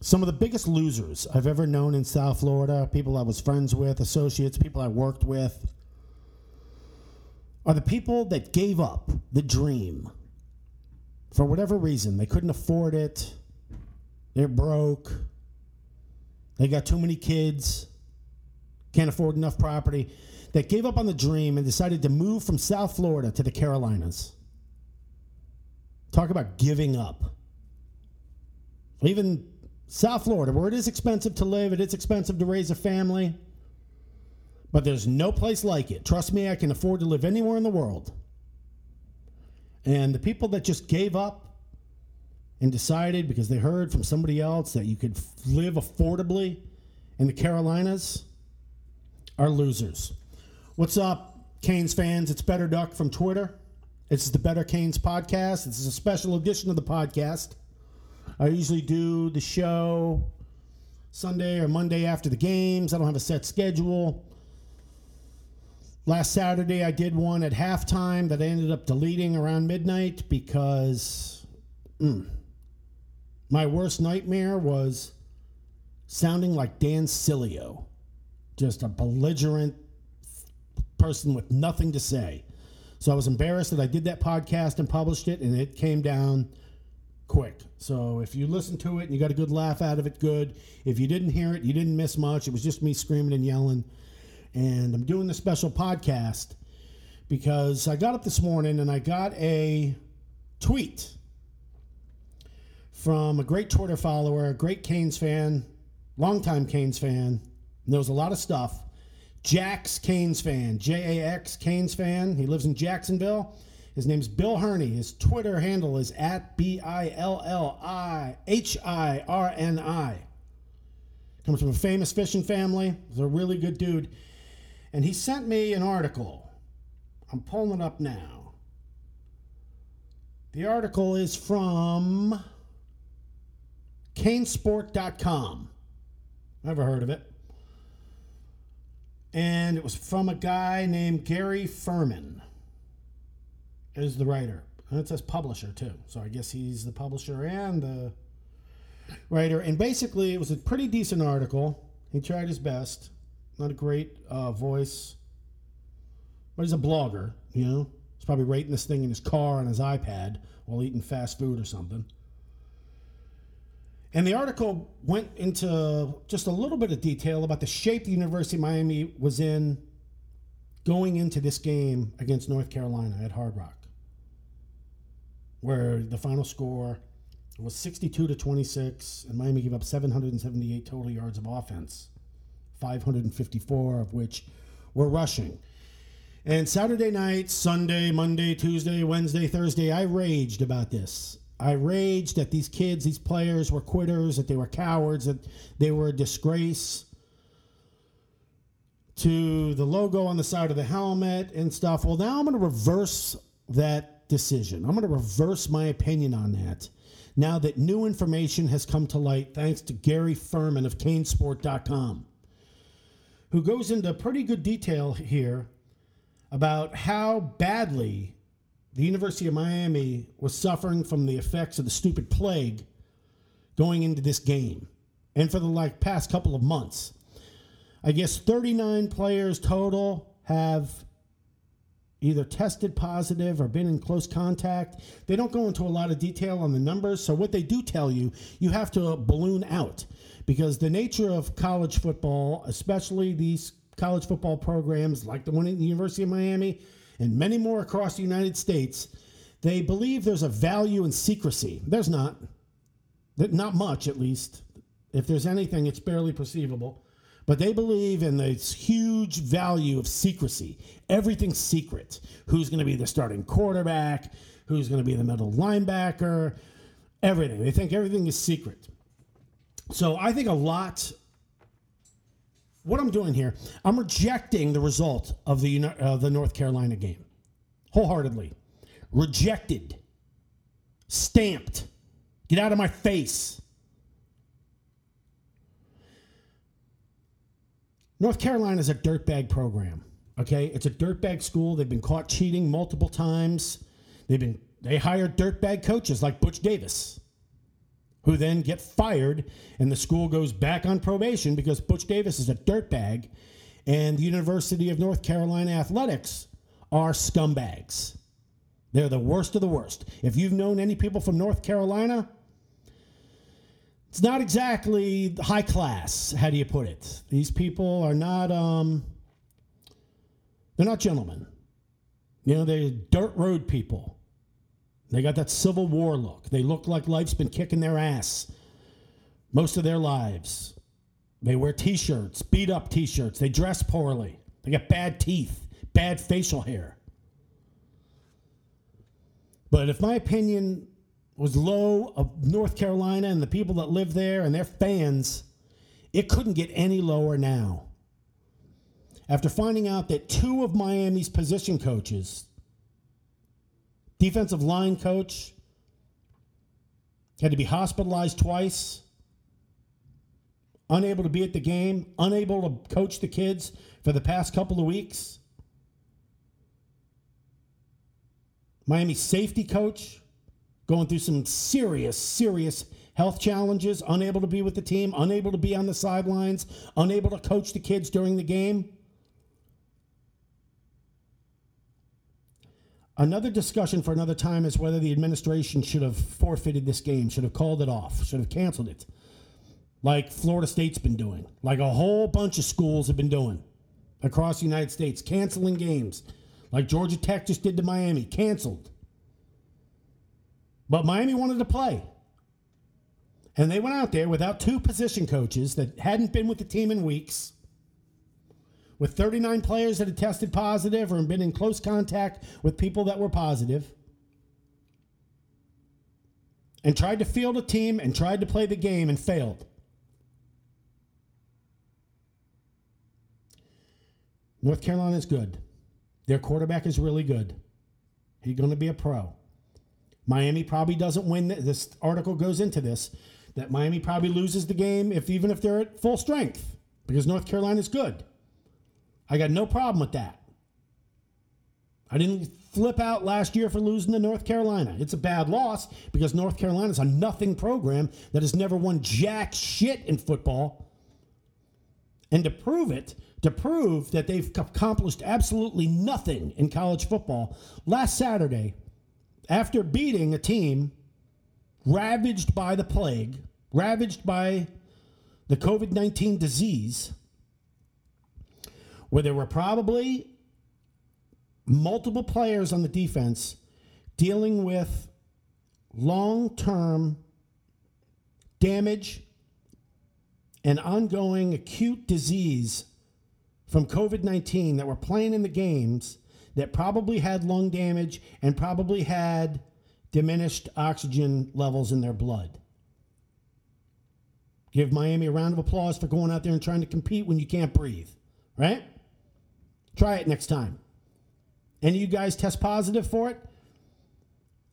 Some of the biggest losers I've ever known in South Florida, people I was friends with, associates, people I worked with, are the people that gave up the dream. For whatever reason, they couldn't afford it, they're broke, they got too many kids, can't afford enough property, that gave up on the dream and decided to move from South Florida to the Carolinas. Talk about giving up. Even South Florida, where it is expensive to live, it is expensive to raise a family, but there's no place like it. Trust me, I can afford to live anywhere in the world. And the people that just gave up and decided because they heard from somebody else that you could live affordably in the Carolinas are losers. What's up, Canes fans? It's Better Duck from Twitter. This is the Better Canes podcast. This is a special edition of the podcast. I usually do the show Sunday or Monday after the games. I don't have a set schedule. Last Saturday, I did one at halftime that I ended up deleting around midnight because my worst nightmare was sounding like Dan Silio, just a belligerent person with nothing to say. So I was embarrassed that I did that podcast and published it, and it came down quick. So if you listen to it and you got a good laugh out of it, good. If you didn't hear it, you didn't miss much. It was just me screaming and yelling. And I'm doing the special podcast because I got up this morning and I got a tweet from a great Twitter follower, a great Canes fan, longtime Canes fan. Knows a lot of stuff. Jax Canes fan, J-A-X Canes fan. He lives in Jacksonville. His name's Bill Herney. His Twitter handle is at BillHirni. Comes from a famous fishing family. He's a really good dude. And he sent me an article. I'm pulling it up now. The article is from canesport.com. Never heard of it. And it was from a guy named Gary Ferman. Is the writer. And it says publisher too. So I guess he's the publisher and the writer. And basically it was a pretty decent article. He tried his best. Not a great voice. But he's a blogger, you know. He's probably rating this thing in his car on his iPad while eating fast food or something. And the article went into just a little bit of detail about the shape the University of Miami was in going into this game against North Carolina at Hard Rock, where the final score was 62-26, and Miami gave up 778 total yards of offense, 554 of which were rushing. And Saturday night, Sunday, Monday, Tuesday, Wednesday, Thursday, I raged about this. I raged that these kids, these players were quitters, that they were cowards, that they were a disgrace to the logo on the side of the helmet and stuff. Well, now I'm going to reverse that decision. I'm going to reverse my opinion on that now that new information has come to light thanks to Gary Ferman of canesport.com, who goes into pretty good detail here about how badly the University of Miami was suffering from the effects of the stupid plague going into this game and for the past couple of months. I guess 39 players total have either tested positive or been in close contact. They don't go into a lot of detail on the numbers, so what they do tell you, you have to balloon out because the nature of college football, especially these college football programs like the one at the University of Miami and many more across the United States, they believe there's a value in secrecy. There's not. Not much, at least. If there's anything, it's barely perceivable. But they believe in this huge value of secrecy. Everything's secret. Who's going to be the starting quarterback? Who's going to be the middle linebacker? Everything. They think everything is secret. So I think a lot, what I'm doing here, I'm rejecting the result of the North Carolina game. Wholeheartedly. Rejected. Stamped. Get out of my face. North Carolina is a dirtbag program, okay? It's a dirtbag school. They've been caught cheating multiple times. They hired dirtbag coaches like Butch Davis, who then get fired, and the school goes back on probation because Butch Davis is a dirtbag, and the University of North Carolina athletics are scumbags. They're the worst of the worst. If you've known any people from North Carolina, it's not exactly high class. How do you put it? These people are not, they're not gentlemen. You know, they're dirt road people. They got that Civil War look. They look like life's been kicking their ass most of their lives. They wear T-shirts, beat-up T-shirts. They dress poorly. They got bad teeth, bad facial hair. But if my opinion was low of North Carolina and the people that live there and their fans, it couldn't get any lower now. After finding out that two of Miami's position coaches, defensive line coach, had to be hospitalized twice, unable to be at the game, unable to coach the kids for the past couple of weeks. Miami safety coach going through some serious, serious health challenges, unable to be with the team, unable to be on the sidelines, unable to coach the kids during the game. Another discussion for another time is whether the administration should have forfeited this game, should have called it off, should have canceled it, like Florida State's been doing, like a whole bunch of schools have been doing across the United States, canceling games, like Georgia Tech just did to Miami, canceled. But Miami wanted to play. And they went out there without two position coaches that hadn't been with the team in weeks, with 39 players that had tested positive or been in close contact with people that were positive, and tried to field a team and tried to play the game and failed. North Carolina is good. Their quarterback is really good. He's going to be a pro. Miami probably doesn't win. This article goes into this, that Miami probably loses the game even if they're at full strength, because North Carolina is good. I got no problem with that. I didn't flip out last year for losing to North Carolina. It's a bad loss because North Carolina's a nothing program that has never won jack shit in football. And to prove that they've accomplished absolutely nothing in college football, last Saturday, after beating a team ravaged by the plague, ravaged by the Covid 19 disease, where there were probably multiple players on the defense dealing with long-term damage and ongoing acute disease from COVID-19 that were playing in the games, that probably had lung damage and probably had diminished oxygen levels in their blood. Give Miami a round of applause for going out there and trying to compete when you can't breathe, right? Try it next time. Any of you guys test positive for it?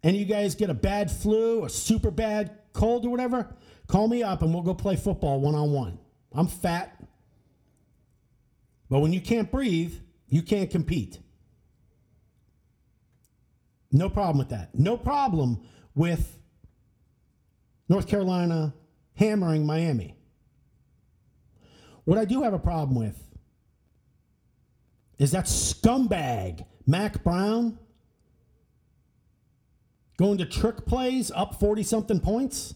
Any of you guys get a bad flu, a super bad cold or whatever? Call me up and we'll go play football one-on-one. I'm fat. But when you can't breathe, you can't compete. No problem with that. No problem with North Carolina hammering Miami. What I do have a problem with is that scumbag Mack Brown going to trick plays up 40-something points.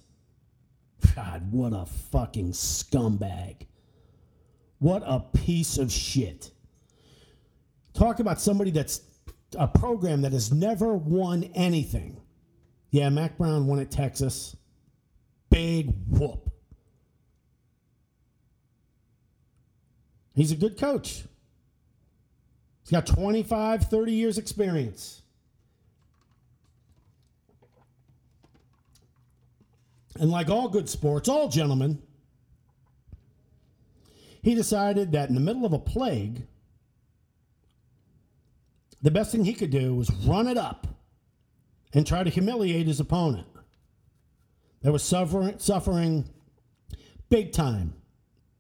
God, what a fucking scumbag. What a piece of shit. Talk about somebody that's a program that has never won anything. Yeah, Mack Brown won at Texas. Big whoop. He's a good coach. He's got 25, 30 years experience. And like all good sports, all gentlemen, he decided that in the middle of a plague, the best thing he could do was run it up and try to humiliate his opponent that was suffering big time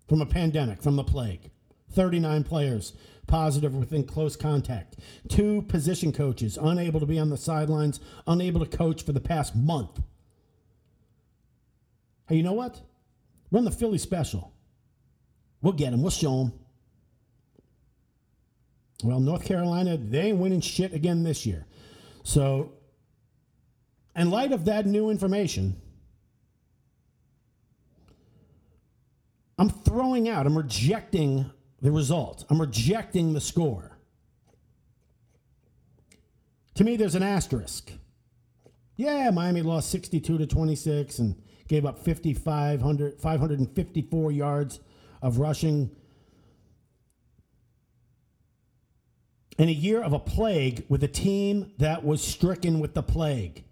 from a pandemic, from the plague. 39 players positive within close contact. Two position coaches unable to be on the sidelines, unable to coach for the past month. Hey, you know what? Run the Philly special. We'll get them. We'll show them. Well, North Carolina, they ain't winning shit again this year. So, in light of that new information, I'm throwing out, I'm rejecting the result. I'm rejecting the score. To me, there's an asterisk. Yeah, Miami lost 62-26 and gave up 554 yards of rushing in a year of a plague with a team that was stricken with the plague,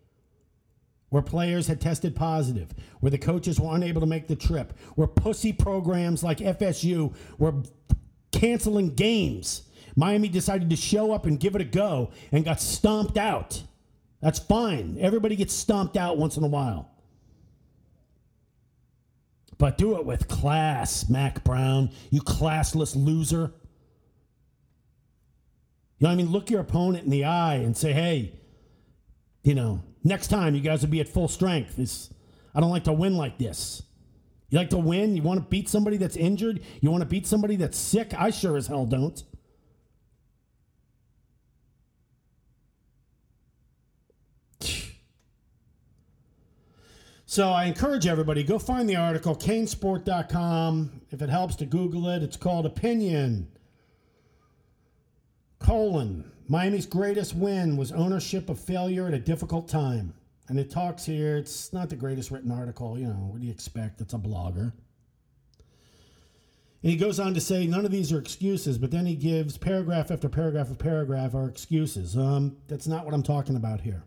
where players had tested positive, where the coaches were unable to make the trip, where pussy programs like FSU were canceling games. Miami decided to show up and give it a go and got stomped out. That's fine. Everybody gets stomped out once in a while. But do it with class, Mack Brown, you classless loser. You know what I mean? Look your opponent in the eye and say, hey, you know, next time you guys will be at full strength. I don't like to win like this. You like to win? You want to beat somebody that's injured? You want to beat somebody that's sick? I sure as hell don't. So I encourage everybody, go find the article, canesport.com. If it helps to Google it, it's called Opinion. Miami's greatest win was ownership of failure at a difficult time. And it talks here, it's not the greatest written article. You know, what do you expect? It's a blogger. And he goes on to say, none of these are excuses, but then he gives paragraph after paragraph of paragraph are excuses. That's not what I'm talking about here.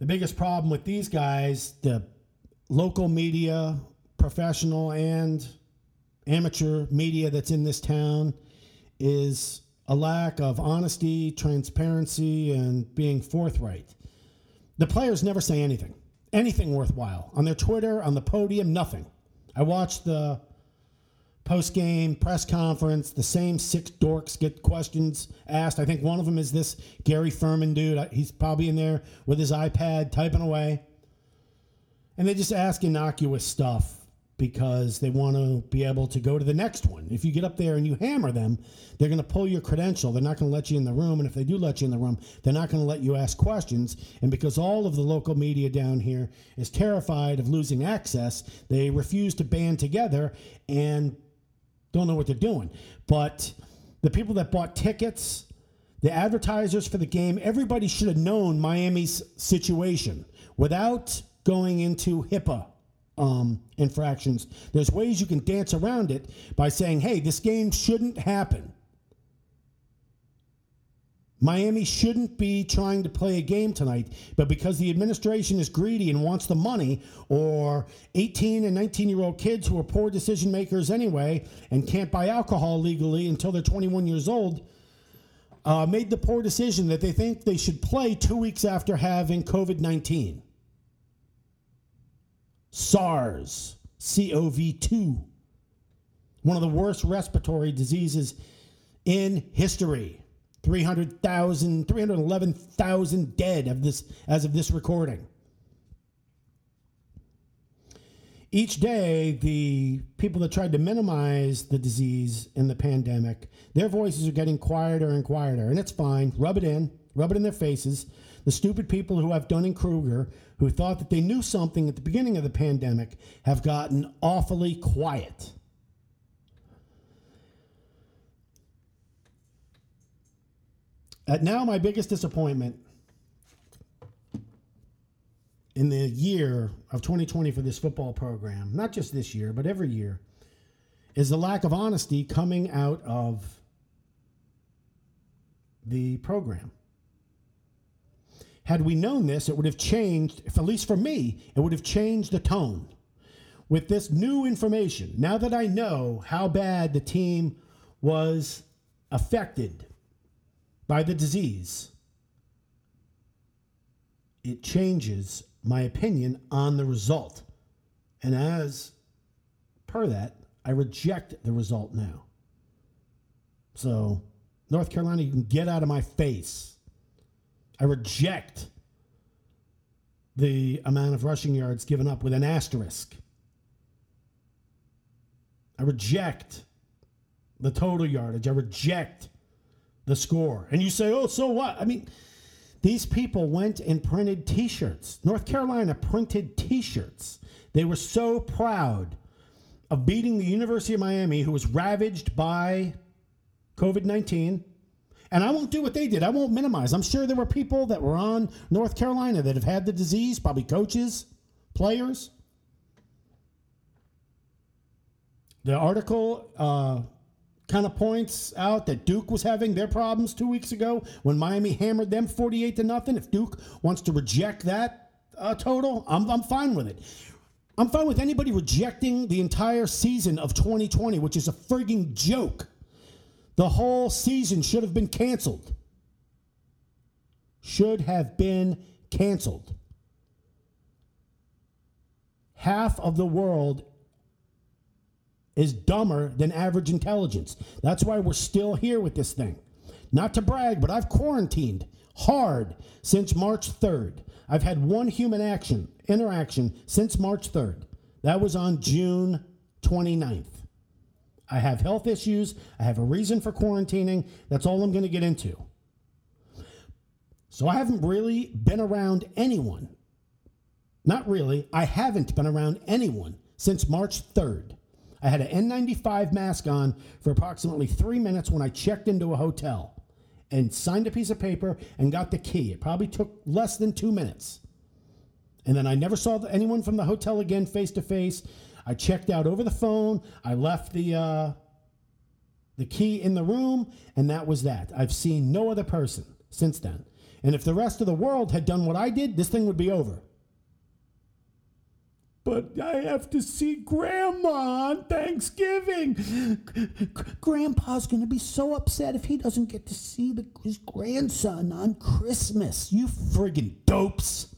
The biggest problem with these guys, the local media, professional and amateur media that's in this town, is a lack of honesty, transparency, and being forthright. The players never say anything worthwhile. On their Twitter, on the podium, nothing. I watched the post-game press conference. The same six dorks get questions asked. I think one of them is this Gary Ferman dude. He's probably in there with his iPad typing away. And they just ask innocuous stuff because they want to be able to go to the next one. If you get up there and you hammer them, they're going to pull your credential. They're not going to let you in the room. And if they do let you in the room, they're not going to let you ask questions. And because all of the local media down here is terrified of losing access, they refuse to band together and don't know what they're doing. But the people that bought tickets, the advertisers for the game, everybody should have known Miami's situation without going into HIPAA infractions. There's ways you can dance around it by saying, hey, this game shouldn't happen. Miami shouldn't be trying to play a game tonight, but because the administration is greedy and wants the money, or 18 and 19-year-old kids who are poor decision makers anyway and can't buy alcohol legally until they're 21 years old, made the poor decision that they think they should play 2 weeks after having Covid 19. SARS-CoV2, one of the worst respiratory diseases in history. 311,000 dead as of this recording. Each day, the people that tried to minimize the disease and the pandemic, their voices are getting quieter and quieter, and it's fine. Rub it in their faces. The stupid people who have Dunning-Kruger, who thought that they knew something at the beginning of the pandemic, have gotten awfully quiet. At now, my biggest disappointment in the year of 2020 for this football program, not just this year, but every year, is the lack of honesty coming out of the program. Had we known this, it would have changed, at least for me, it would have changed the tone. With this new information, now that I know how bad the team was affected by the disease, it changes my opinion on the result. And as per that, I reject the result now. So, North Carolina, you can get out of my face. I reject the amount of rushing yards given up with an asterisk. I reject the total yardage. I reject the score. And you say, oh, so what? I mean, these people went and printed T-shirts. North Carolina printed T-shirts. They were so proud of beating the University of Miami, who was ravaged by COVID 19. And I won't do what they did. I won't minimize. I'm sure there were people that were on North Carolina that have had the disease, probably coaches, players. The article kind of points out that Duke was having their problems 2 weeks ago when Miami hammered them 48-0. If Duke wants to reject that total, I'm fine with it. I'm fine with anybody rejecting the entire season of 2020, which is a frigging joke. The whole season should have been canceled. Should have been canceled. Half of the world is dumber than average intelligence. That's why we're still here with this thing. Not to brag, but I've quarantined hard since March 3rd. I've had one human interaction since March 3rd. That was on June 29th. I have health issues. I have a reason for quarantining. That's all I'm going to get into. So I haven't really been around anyone. Not really. I haven't been around anyone since March 3rd. I had an N95 mask on for approximately 3 minutes when I checked into a hotel and signed a piece of paper and got the key. It probably took less than 2 minutes. And then I never saw anyone from the hotel again face to face. I checked out over the phone. I left the key in the room, and that was that. I've seen no other person since then. And if the rest of the world had done what I did, this thing would be over. But I have to see Grandma on Thanksgiving. Grandpa's going to be so upset if he doesn't get to see his grandson on Christmas. You friggin' dopes.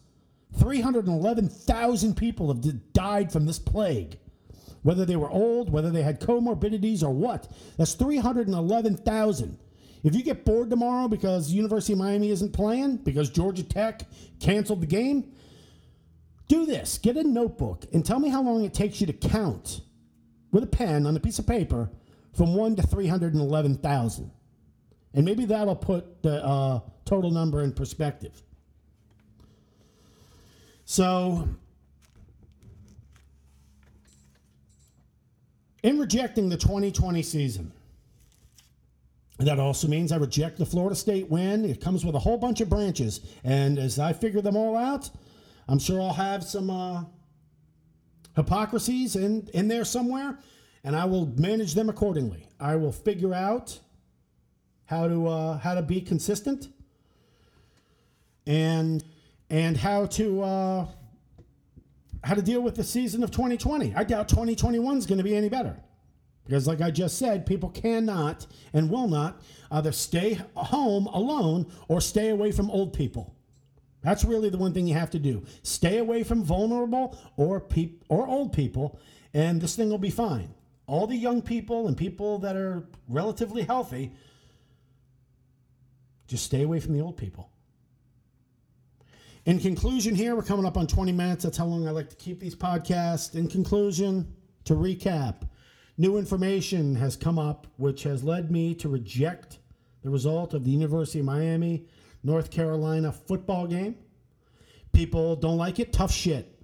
311,000 people have died from this plague. Whether they were old, whether they had comorbidities or what. That's 311,000. If you get bored tomorrow because University of Miami isn't playing, because Georgia Tech canceled the game, do this. Get a notebook and tell me how long it takes you to count with a pen on a piece of paper from 1 to 311,000. And maybe that'll put the total number in perspective. So, in rejecting the 2020 season, that also means I reject the Florida State win. It comes with a whole bunch of branches. And as I figure them all out, I'm sure I'll have some hypocrisies in there somewhere, and I will manage them accordingly. I will figure out how to be consistent and how to deal with the season of 2020. I doubt 2021 is going to be any better because, like I just said, people cannot and will not either stay home alone or stay away from old people. That's really the one thing you have to do. Stay away from vulnerable or old people, and this thing will be fine. All the young people and people that are relatively healthy, just stay away from the old people. In conclusion here, we're coming up on 20 minutes. That's how long I like to keep these podcasts. In conclusion, to recap, new information has come up, which has led me to reject the result of the University of Miami North Carolina football game. People don't like it. Tough shit.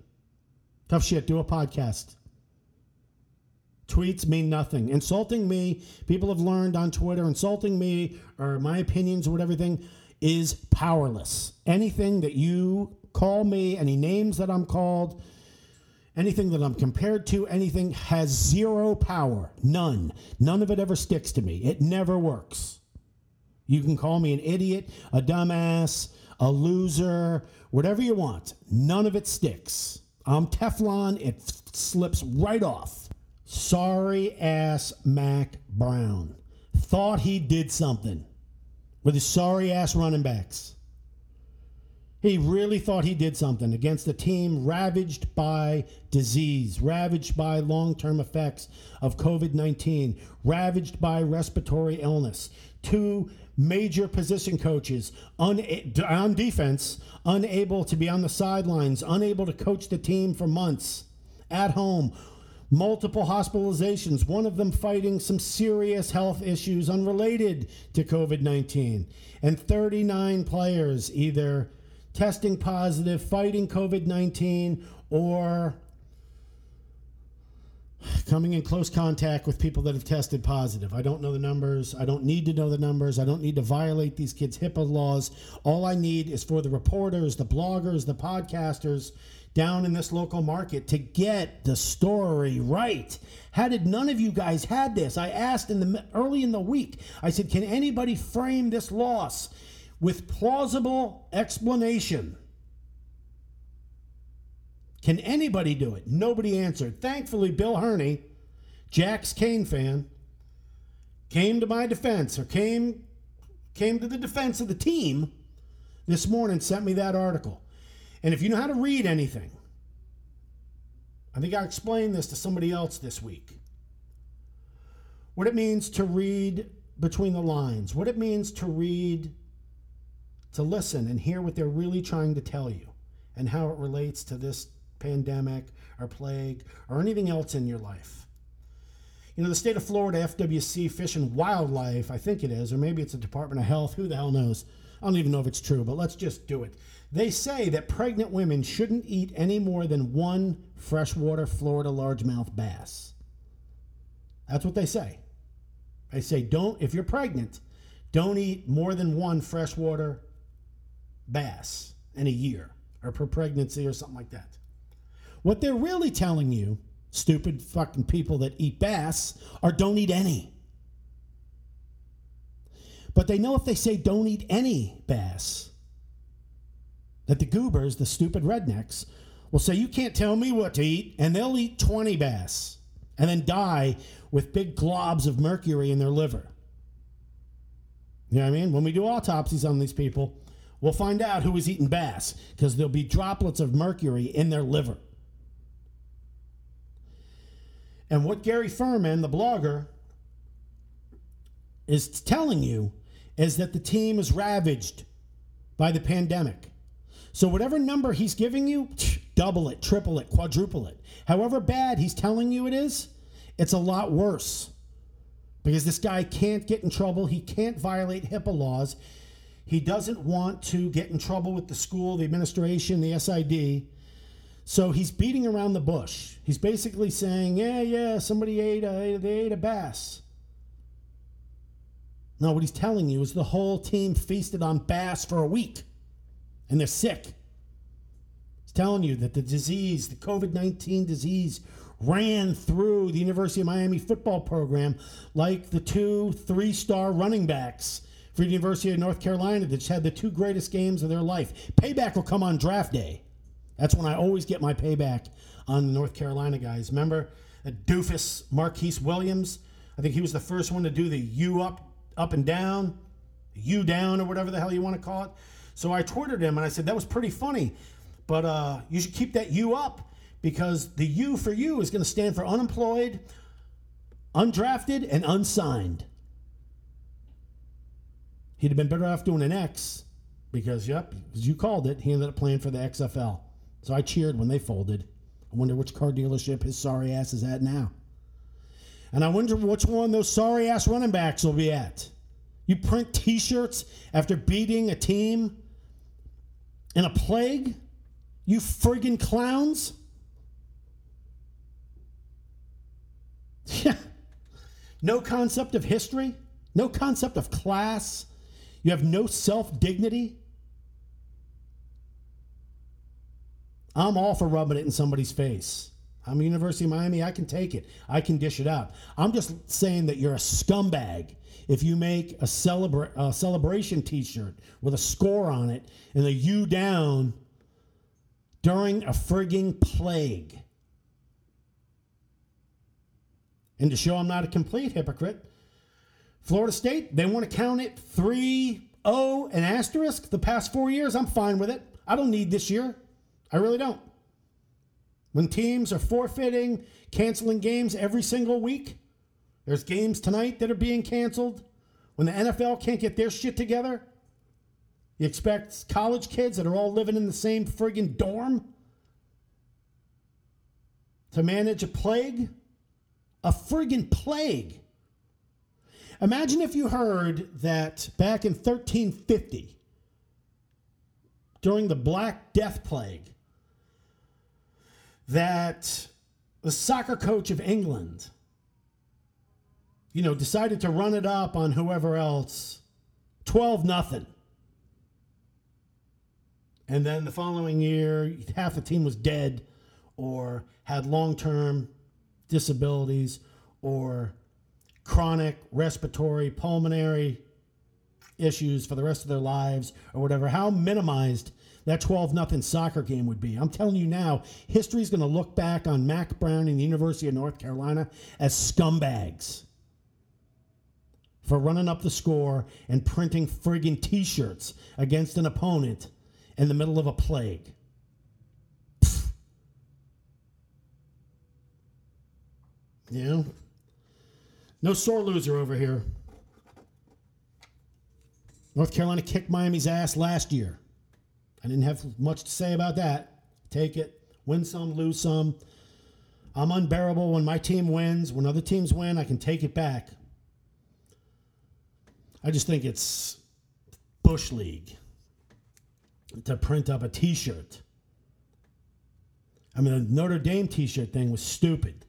Tough shit. Do a podcast. Tweets mean nothing. Insulting me, people have learned on Twitter, insulting me or my opinions or whatever thing is powerless. Anything that you call me, any names that I'm called, anything that I'm compared to, anything has zero power. None. None of it ever sticks to me. It never works. You can call me an idiot, a dumbass, a loser, whatever you want. None of it sticks. I'm Teflon. It slips right off. Sorry ass Mack Brown. Thought he did something with his sorry ass running backs. He really thought he did something against a team ravaged by disease, ravaged by long-term effects of COVID 19, ravaged by respiratory illness. Two major position coaches on defense, unable to be on the sidelines, unable to coach the team for months at home. Multiple hospitalizations, one of them fighting some serious health issues unrelated to COVID-19. And 39 players either testing positive, fighting COVID-19, or coming in close contact with people that have tested positive. I don't know the numbers. I don't need to know the numbers. I don't need to violate these kids' HIPAA laws. All I need is for the reporters, the bloggers, the podcasters down in this local market to get the story right. How did none of you guys had this? I asked early in the week. I said, can anybody frame this loss with plausible explanation? Can anybody do it? Nobody answered. Thankfully, Bill Herney, Jax Canes fan, came to my defense, or came to the defense of the team this morning, sent me that article. And if you know how to read anything, I think I explained this to somebody else this week. What it means to read between the lines, what it means to read, to listen and hear what they're really trying to tell you, and how it relates to this pandemic or plague or anything else in your life. You know, the state of Florida, FWC, Fish and Wildlife, I think it is, or maybe it's the Department of Health, who the hell knows? I don't even know if it's true, but let's just do it. They say that pregnant women shouldn't eat any more than one freshwater Florida largemouth bass. That's what they say. They say, if you're pregnant, don't eat more than one freshwater bass in a year or per pregnancy or something like that. What they're really telling you, stupid fucking people that eat bass, are don't eat any. But they know if they say don't eat any bass, that the goobers, the stupid rednecks, will say, you can't tell me what to eat, and they'll eat 20 bass and then die with big globs of mercury in their liver. You know what I mean? When we do autopsies on these people, we'll find out who was eating bass, because there'll be droplets of mercury in their liver. And what Gary Ferman, the blogger, is telling you is that the team is ravaged by the pandemic. So whatever number he's giving you, double it, triple it, quadruple it. However bad he's telling you it is, it's a lot worse. Because this guy can't get in trouble. He can't violate HIPAA laws. He doesn't want to get in trouble with the school, the administration, the SID. So he's beating around the bush. He's basically saying, somebody ate a bass. No, what he's telling you is the whole team feasted on bass for a week. And they're sick. It's telling you that the disease, the COVID-19 disease, ran through the University of Miami football program like the 2 3-star running backs for the University of North Carolina that just had the two greatest games of their life. Payback will come on draft day. That's when I always get my payback on the North Carolina guys. Remember a doofus Marquise Williams? I think he was the first one to do the U up and down, U down, or whatever the hell you want to call it. So I twittered him, and I said, that was pretty funny, but you should keep that U up, because the U for you is going to stand for unemployed, undrafted, and unsigned. He'd have been better off doing an X, because, as you called it, he ended up playing for the XFL. So I cheered when they folded. I wonder which car dealership his sorry ass is at now. And I wonder which one those sorry-ass running backs will be at. You print T-shirts after beating a team in a plague? You friggin' clowns? Yeah. No concept of history? No concept of class? You have no self-dignity? I'm all for rubbing it in somebody's face. I'm University of Miami. I can take it. I can dish it out. I'm just saying that you're a scumbag if you make a celebration T-shirt with a score on it and a U down during a frigging plague. And to show I'm not a complete hypocrite, Florida State, they want to count it 3-0 and asterisk the past 4 years. I'm fine with it. I don't need this year. I really don't. When teams are forfeiting, canceling games every single week, there's games tonight that are being canceled. When the NFL can't get their shit together, you expect college kids that are all living in the same friggin' dorm to manage a plague? A friggin' plague. Imagine if you heard that back in 1350, during the Black Death Plague, that the soccer coach of England, you know, decided to run it up on whoever else, 12-0. And then the following year, half the team was dead or had long-term disabilities or chronic respiratory, pulmonary issues for the rest of their lives or whatever. How minimized that 12-0 soccer game would be. I'm telling you now, history is going to look back on Mack Brown and the University of North Carolina as scumbags for running up the score and printing friggin' t-shirts against an opponent in the middle of a plague. Pfft. You know? No sore loser over here. North Carolina kicked Miami's ass last year. I didn't have much to say about that. Take it. Win some, lose some. I'm unbearable when my team wins. When other teams win, I can take it back. I just think it's Bush League to print up a t-shirt. I mean, the Notre Dame t-shirt thing was stupid.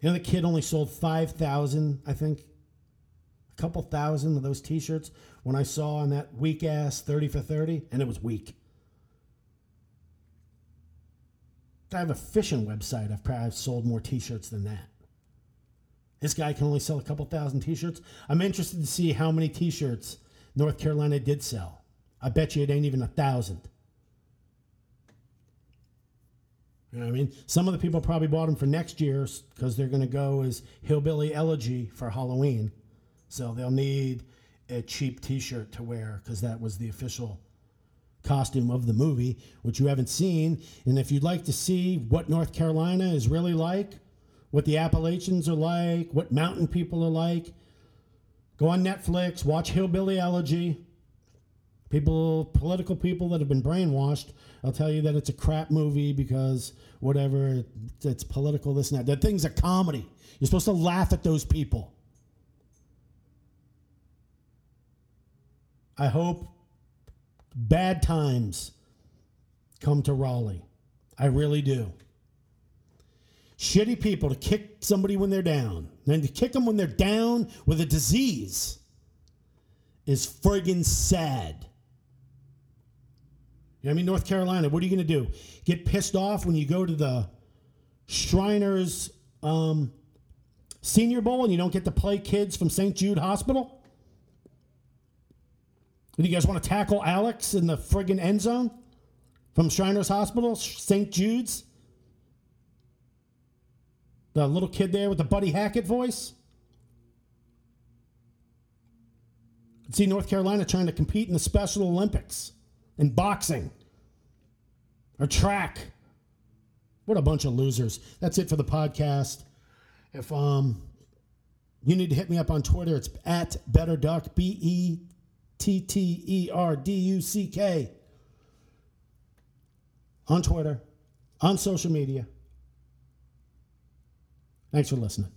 You know, the kid only sold 5,000, I think, a couple thousand of those t-shirts when I saw on that weak-ass 30 for 30, and it was weak. I have a fishing website. I've probably sold more t-shirts than that. This guy can only sell a couple thousand t-shirts. I'm interested to see how many t-shirts North Carolina did sell. I bet you it ain't even 1,000. You know what I mean? Some of the people probably bought them for next year because they're going to go as Hillbilly Elegy for Halloween. So they'll need a cheap t-shirt to wear because that was the official costume of the movie, which you haven't seen. And if you'd like to see what North Carolina is really like, what the Appalachians are like, what mountain people are like, go on Netflix, watch Hillbilly Elegy. People, political people that have been brainwashed, I'll tell you that it's a crap movie because whatever, it's political, this and that. That thing's a comedy. You're supposed to laugh at those people. I hope bad times come to Raleigh. I really do. Shitty people to kick somebody when they're down. And to kick them when they're down with a disease is friggin' sad. You know what I mean? North Carolina, what are you going to do? Get pissed off when you go to the Shriners Senior Bowl and you don't get to play kids from St. Jude Hospital? Do you guys want to tackle Alex in the friggin' end zone from Shriners Hospital, St. Jude's? The little kid there with the Buddy Hackett voice? See North Carolina trying to compete in the Special Olympics in boxing or track. What a bunch of losers. That's it for the podcast. If you need to hit me up on Twitter, it's at Better Duck, BETTERDUCK. On Twitter, on social media. Thanks for listening.